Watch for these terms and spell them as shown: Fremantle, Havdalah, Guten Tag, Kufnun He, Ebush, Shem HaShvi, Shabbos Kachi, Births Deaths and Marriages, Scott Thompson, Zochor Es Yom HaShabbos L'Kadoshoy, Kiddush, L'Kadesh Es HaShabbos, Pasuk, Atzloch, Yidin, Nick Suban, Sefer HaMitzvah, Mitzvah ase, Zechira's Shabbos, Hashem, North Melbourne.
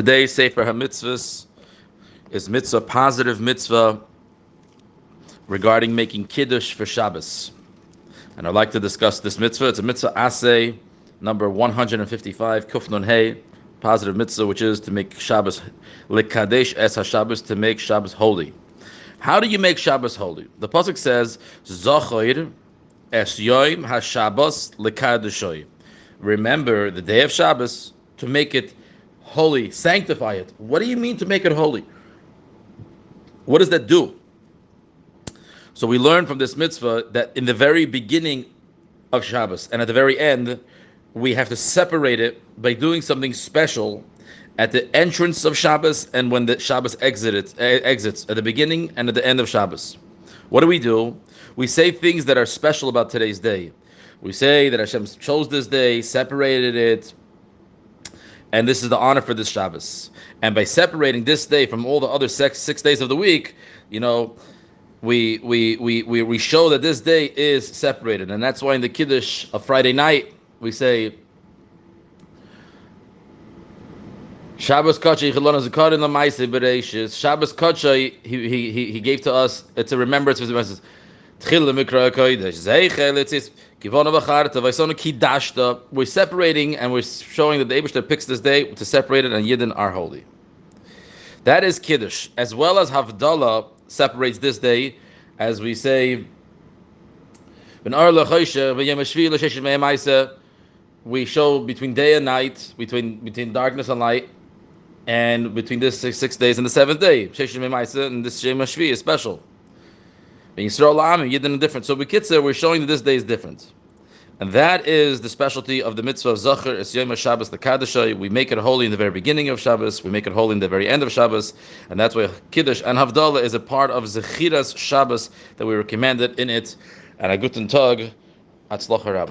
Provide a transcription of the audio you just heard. Today's Sefer HaMitzvah is mitzvah, positive mitzvah regarding making Kiddush for Shabbos. And I'd like to discuss this mitzvah. It's a mitzvah ase, number 155, Kufnun He, positive mitzvah, which is to make Shabbos, L'Kadesh Es HaShabbos, to make Shabbos holy. How do you make Shabbos holy? The Pasuk says, Zochor Es Yom HaShabbos L'Kadoshoy. Remember the day of Shabbos to make it holy, sanctify it. What do you mean to make it holy? What does that do? So we learn from this mitzvah that in the very beginning of Shabbos and at the very end, we have to separate it by doing something special at the entrance of Shabbos and when the Shabbos exits at the beginning and at the end of Shabbos. What do? We say things that are special about today's day. We say that Hashem chose this day, separated it, and this is the honor for this Shabbos. And by separating this day from all the other six days of the week, we show that this day is separated. And that's why in the Kiddush of Friday night, we say, Shabbos Kachi, Shabbos Kachi, he gave to us, it's a remembrance of his message. We're separating and we're showing that the Ebush that picks this day to separate it and Yidin are holy. That is Kiddush, as well as Havdalah separates this day, as we say, we show between day and night, between darkness and light, and between this 6 days and the seventh day. And this Shem HaShvi is special. Yidin are different. So we're showing that this day is different. And that is the specialty of the mitzvah of Zochor Es Yom HaShabbos L'Kadoshoy. We make it holy in the very beginning of Shabbos. We make it holy in the very end of Shabbos. And that's why Kiddush and Havdalah is a part of Zechira's Shabbos that we were commanded in it. And a Guten Tag, Atzloch.